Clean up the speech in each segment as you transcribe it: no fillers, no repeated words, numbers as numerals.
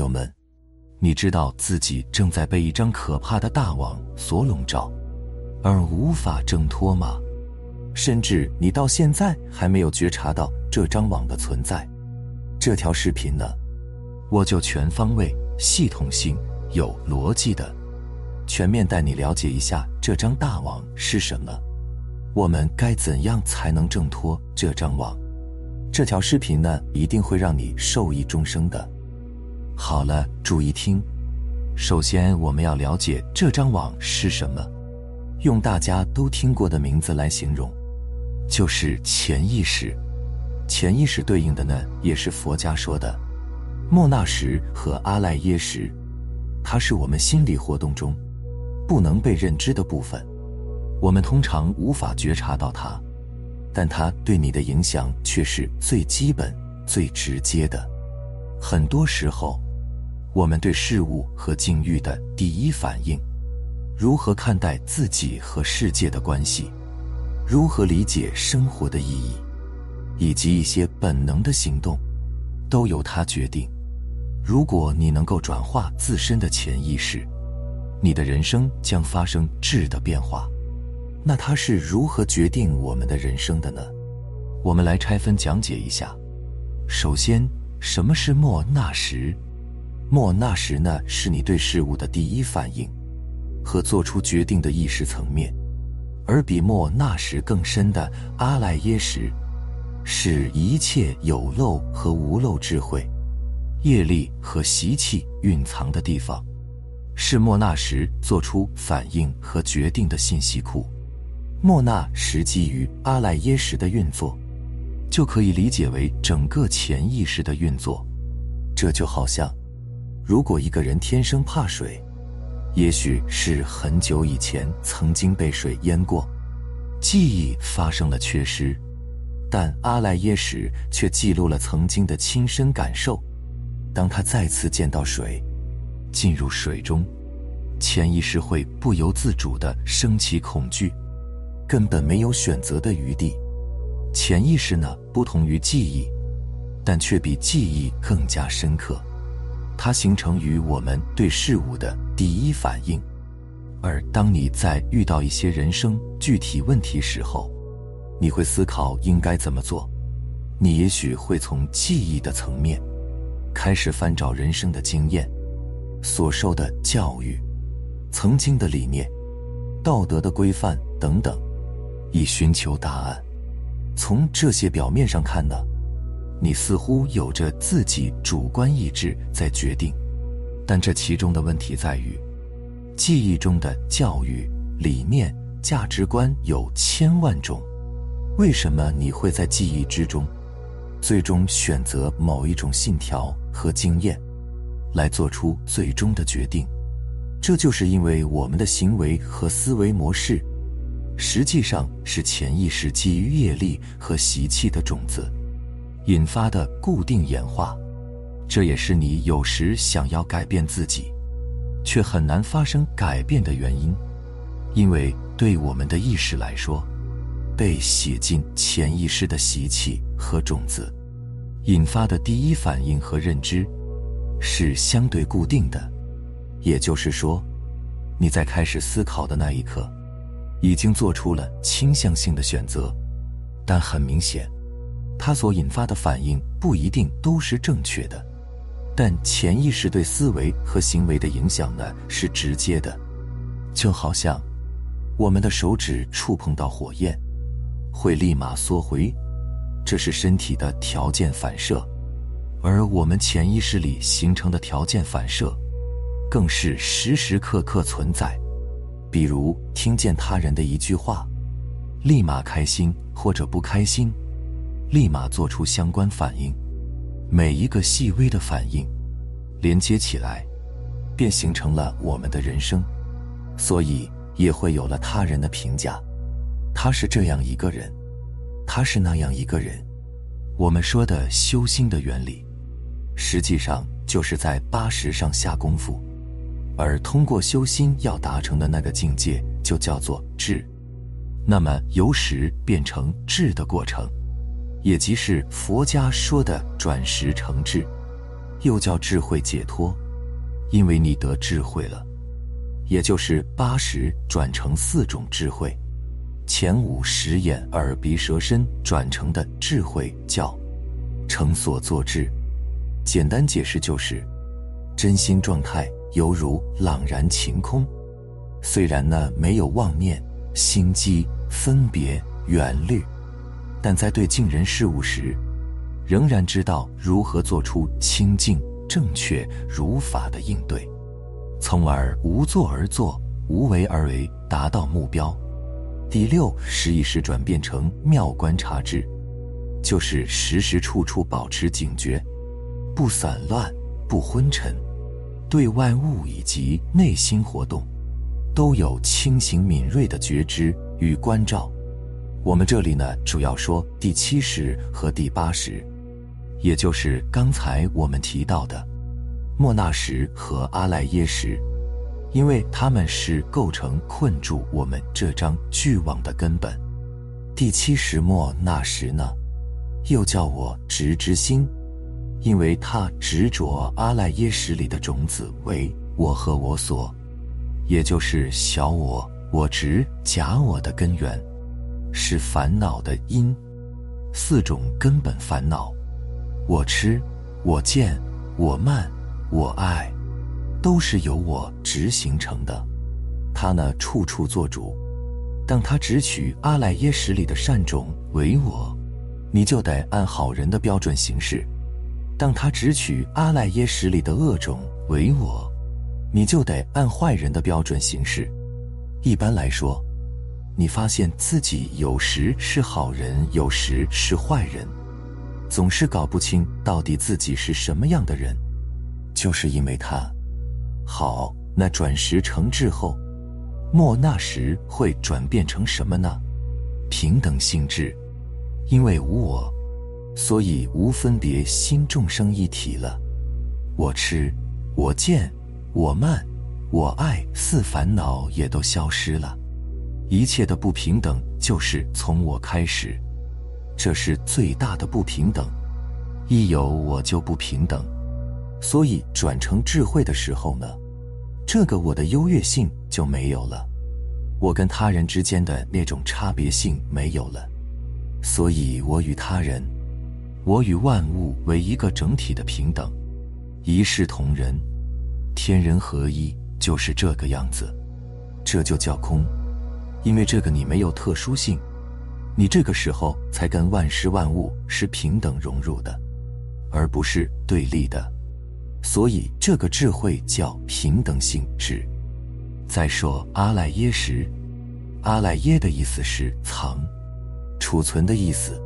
友们，你知道自己正在被一张可怕的大网所笼罩，而无法挣脱吗？甚至你到现在还没有觉察到这张网的存在。这条视频呢，我就全方位、系统性、有逻辑的全面带你了解一下这张大网是什么，我们该怎样才能挣脱这张网。这条视频呢，一定会让你受益终生的。好了，注意听。首先，我们要了解这张网是什么，用大家都听过的名字来形容，就是潜意识。潜意识对应的呢，也是佛家说的莫那识和阿赖耶识，它是我们心理活动中不能被认知的部分，我们通常无法觉察到它，但它对你的影响却是最基本、最直接的。很多时候，我们对事物和境遇的第一反应，如何看待自己和世界的关系，如何理解生活的意义，以及一些本能的行动，都由它决定。如果你能够转化自身的潜意识，你的人生将发生质的变化。那它是如何决定我们的人生的呢？我们来拆分讲解一下。首先，什么是莫那识？莫那识呢，是你对事物的第一反应和做出决定的意识层面，而比莫那识更深的阿赖耶识，是一切有漏和无漏智慧、业力和习气蕴藏的地方，是莫那识做出反应和决定的信息库。莫那识基于阿赖耶识的运作，就可以理解为整个潜意识的运作。这就好像，如果一个人天生怕水，也许是很久以前曾经被水淹过，记忆发生了缺失，但阿赖耶识却记录了曾经的亲身感受。当他再次见到水，进入水中，潜意识会不由自主地升起恐惧，根本没有选择的余地。潜意识呢，不同于记忆，但却比记忆更加深刻。它形成于我们对事物的第一反应。而当你在遇到一些人生具体问题时候，你会思考应该怎么做。你也许会从记忆的层面开始翻找人生的经验、所受的教育、曾经的理念、道德的规范等等，以寻求答案。从这些表面上看呢，你似乎有着自己主观意志在决定，但这其中的问题在于，记忆中的教育、理念、价值观有千万种，为什么你会在记忆之中，最终选择某一种信条和经验来做出最终的决定？这就是因为我们的行为和思维模式实际上是潜意识基于业力和习气的种子引发的固定演化。这也是你有时想要改变自己却很难发生改变的原因，因为对我们的意识来说，被写进潜意识的习气和种子引发的第一反应和认知是相对固定的。也就是说，你在开始思考的那一刻已经做出了倾向性的选择，但很明显，它所引发的反应不一定都是正确的。但潜意识对思维和行为的影响呢，是直接的。就好像我们的手指触碰到火焰会立马缩回，这是身体的条件反射，而我们潜意识里形成的条件反射更是时时刻刻存在。比如听见他人的一句话，立马开心或者不开心，立马做出相关反应。每一个细微的反应连接起来，便形成了我们的人生，所以也会有了他人的评价。他是这样一个人，他是那样一个人。我们说的修心的原理，实际上就是在80上下功夫。而通过修心要达成的那个境界就叫做智，那么由识变成智的过程，也即是佛家说的转识成智。又叫智慧解脱，因为你得智慧了，也就是80转成4种智慧，前5十眼耳鼻舌身转成的智慧叫成所作智。简单解释就是，真心状态犹如朗然晴空，虽然呢没有妄念、心机、分别、远虑，但在对境人事物时，仍然知道如何做出清净、正确、如法的应对，从而无作而作，无为而为，达到目标。第6时意识转变成妙观察智，就是时时处处保持警觉，不散乱，不昏沉，对外物以及内心活动都有清醒敏锐的觉知与关照。我们这里呢主要说第7识和第8识，也就是刚才我们提到的莫那识和阿赖耶识，因为它们是构成困住我们这张巨网的根本。第7识莫那识呢，又叫我执之心，因为它执着阿赖耶识里的种子为我和我所，也就是小我、我执、假我的根源，是烦恼的因。4种根本烦恼，我痴、我见、我慢、我爱，都是由我执形成的。它呢处处做主，当它执取阿赖耶识里的善种为我，你就得按好人的标准行事；当它执取阿赖耶识里的恶种为我，你就得按坏人的标准行事。一般来说，你发现自己有时是好人，有时是坏人，总是搞不清到底自己是什么样的人，就是因为他好。那转识成智后，莫那识会转变成什么呢？平等性质，因为无我，所以无分别心众生一体了。我痴、我见、我慢、我爱4烦恼也都消失了，一切的不平等就是从我开始，这是最大的不平等，一有我就不平等。所以转成智慧的时候呢，这个我的优越性就没有了，我跟他人之间的那种差别性没有了，所以我与他人、我与万物为一个整体的平等，一视同仁，天人合一，就是这个样子。这就叫空，因为这个你没有特殊性，你这个时候才跟万事万物是平等融入的，而不是对立的。所以这个智慧叫平等性智。再说阿赖耶识，阿赖耶的意思是藏，储存的意思，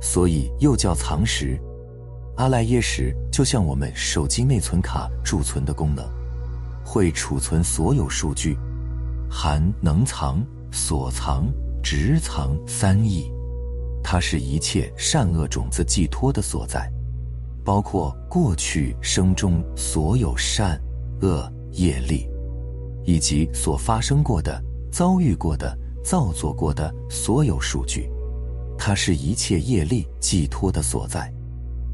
所以又叫藏识。阿赖耶识就像我们手机内存卡贮存的功能，会储存所有数据，含能藏、所藏、执藏三义，它是一切善恶种子寄托的所在，包括过去生中所有善恶业力，以及所发生过的、遭遇过的、造作过的所有数据，它是一切业力寄托的所在，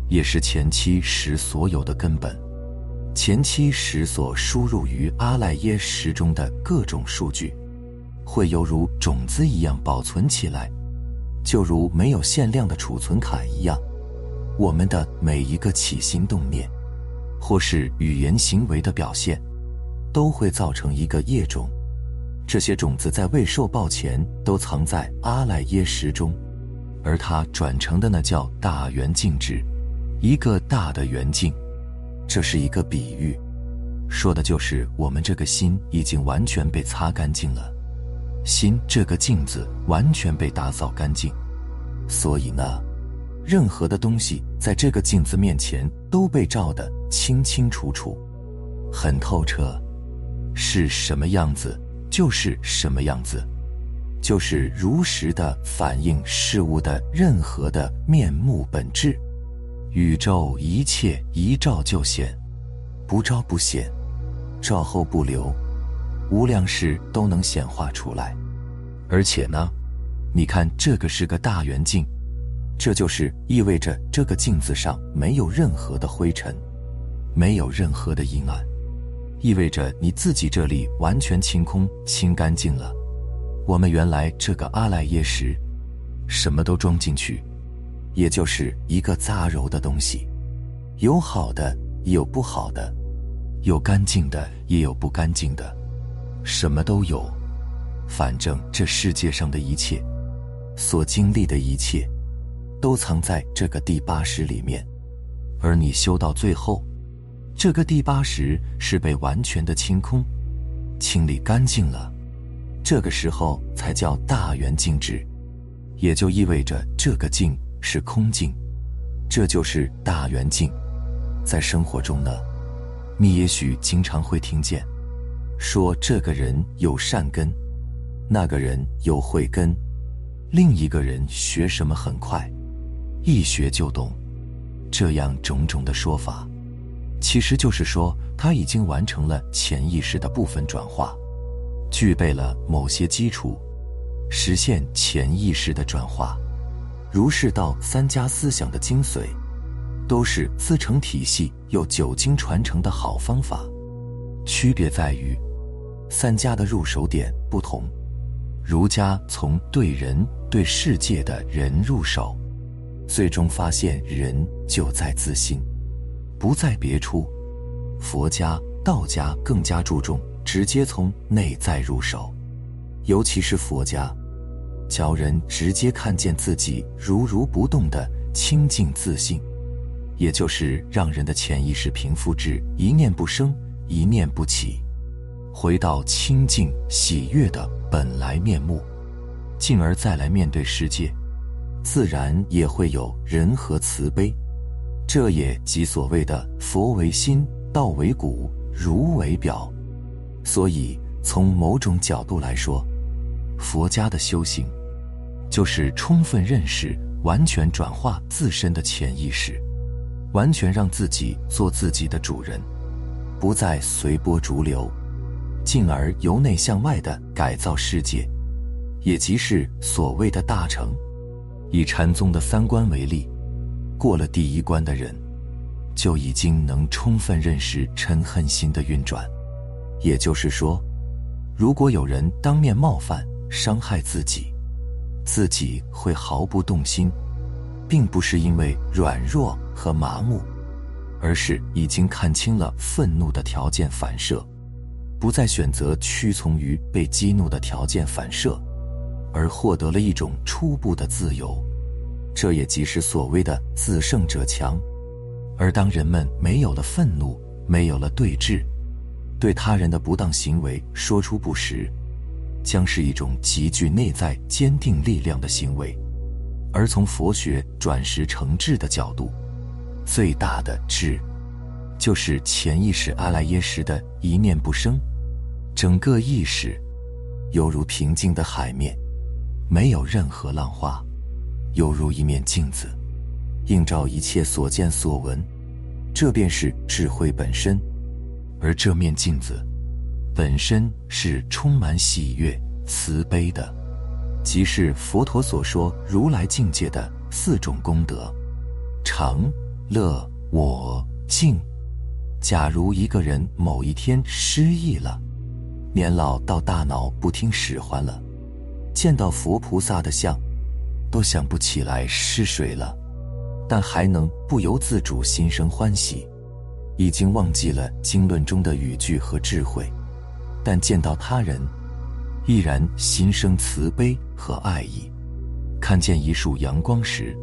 也是前7识所有的根本。前7识所输入于阿赖耶识中的各种数据，会犹如种子一样保存起来，就如没有限量的储存卡一样。我们的每一个起心动念，或是语言行为的表现，都会造成一个业种。这些种子在未受报前都藏在阿赖耶识中，而它转成的呢叫大圆镜智，一个大的圆镜。这是一个比喻，说的就是我们这个心已经完全被擦干净了，心这个镜子完全被打扫干净，所以呢任何的东西在这个镜子面前都被照得清清楚楚，很透彻，是什么样子就是什么样子，就是如实的反映事物的任何的面目本质。宇宙一切一照就显，不照不显，照后不留，无量事都能显化出来。而且呢，你看这个是个大圆镜，这就是意味着这个镜子上没有任何的灰尘，没有任何的阴暗，意味着你自己这里完全清空、清干净了。我们原来这个阿赖耶识，什么都装进去，也就是一个杂糅的东西，有好的，也有不好的，有干净的，也有不干净的，什么都有。反正这世界上的一切，所经历的一切，都藏在这个第八识里面。而你修到最后，这个第八识是被完全的清空、清理干净了，这个时候才叫大圆净智，也就意味着这个净是空净，这就是大圆净。在生活中呢，你也许经常会听见说这个人有善根，那个人有慧根，另一个人学什么很快，一学就懂，这样种种的说法，其实就是说他已经完成了潜意识的部分转化，具备了某些基础，实现潜意识的转化。儒释道三家思想的精髓，都是自成体系又久经传承的好方法，区别在于三家的入手点不同。儒家从对人、对世界的人入手，最终发现人就在自信，不在别处。佛家、道家更加注重直接从内在入手，尤其是佛家，教人直接看见自己如如不动的清净自信，也就是让人的潜意识平复至一念不生、一念不起，回到清净喜悦的本来面目，进而再来面对世界，自然也会有仁和慈悲。这也即所谓的佛为心，道为骨，儒为表。所以从某种角度来说，佛家的修行就是充分认识、完全转化自身的潜意识，完全让自己做自己的主人，不再随波逐流，进而由内向外的改造世界，也即是所谓的大成。以禅宗的三关为例，过了第一关的人，就已经能充分认识嗔恨心的运转。也就是说，如果有人当面冒犯、伤害自己，自己会毫不动心，并不是因为软弱和麻木，而是已经看清了愤怒的条件反射，不再选择屈从于被激怒的条件反射，而获得了一种初步的自由。这也即是所谓的自胜者强。而当人们没有了愤怒，没有了对峙，对他人的不当行为说出不实，将是一种极具内在坚定力量的行为。而从佛学转识成智的角度，最大的智就是潜意识阿赖耶识的一念不生。整个意识犹如平静的海面，没有任何浪花，犹如一面镜子，映照一切所见所闻，这便是智慧本身。而这面镜子本身是充满喜悦、慈悲的，即是佛陀所说如来境界的四种功德：常、乐、我、净。假如一个人某一天失忆了，年老到大脑不听使唤了，见到佛菩萨的像都想不起来是谁了，但还能不由自主心生欢喜，已经忘记了经论中的语句和智慧，但见到他人依然心生慈悲和爱意。看见一束阳光时，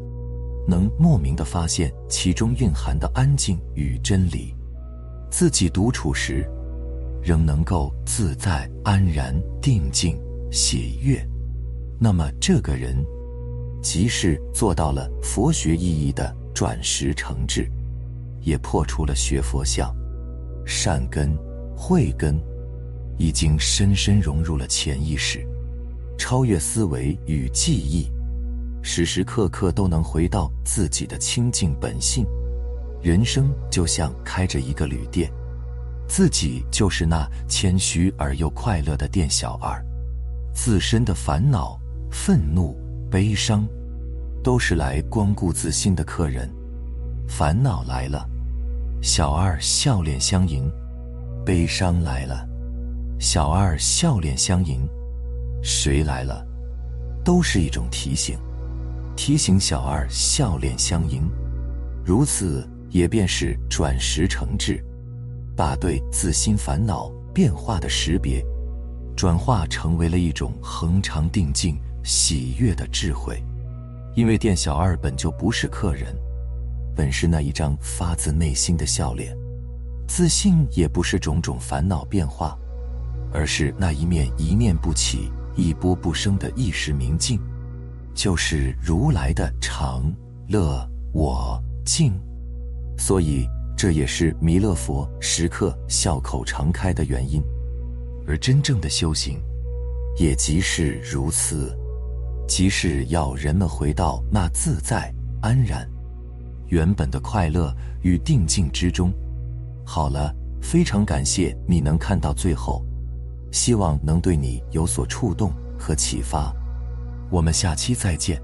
能莫名地发现其中蕴含的安静与真理，自己独处时仍能够自在、安然、定静、喜悦，那么这个人即是做到了佛学意义的转识成智，也破除了学佛相。善根、慧根已经深深融入了潜意识，超越思维与记忆，时时刻刻都能回到自己的清净本性。人生就像开着一个旅店，自己就是那谦虚而又快乐的店小二，自身的烦恼、愤怒、悲伤，都是来光顾自信的客人。烦恼来了，小二笑脸相迎。悲伤来了，小二笑脸相迎。谁来了，都是一种提醒，提醒小二笑脸相迎。如此也便是转识成智，把对自心烦恼变化的识别转化成为了一种恒常定静喜悦的智慧。因为店小二本就不是客人，本是那一张发自内心的笑脸，自信也不是种种烦恼变化，而是那一面一念不起一波不生的意识明镜，就是如来的常乐我净。所以这也是弥勒佛时刻笑口常开的原因。而真正的修行也即是如此，即是要人们回到那自在安然原本的快乐与定境之中。好了，非常感谢你能看到最后，希望能对你有所触动和启发。我们下期再见。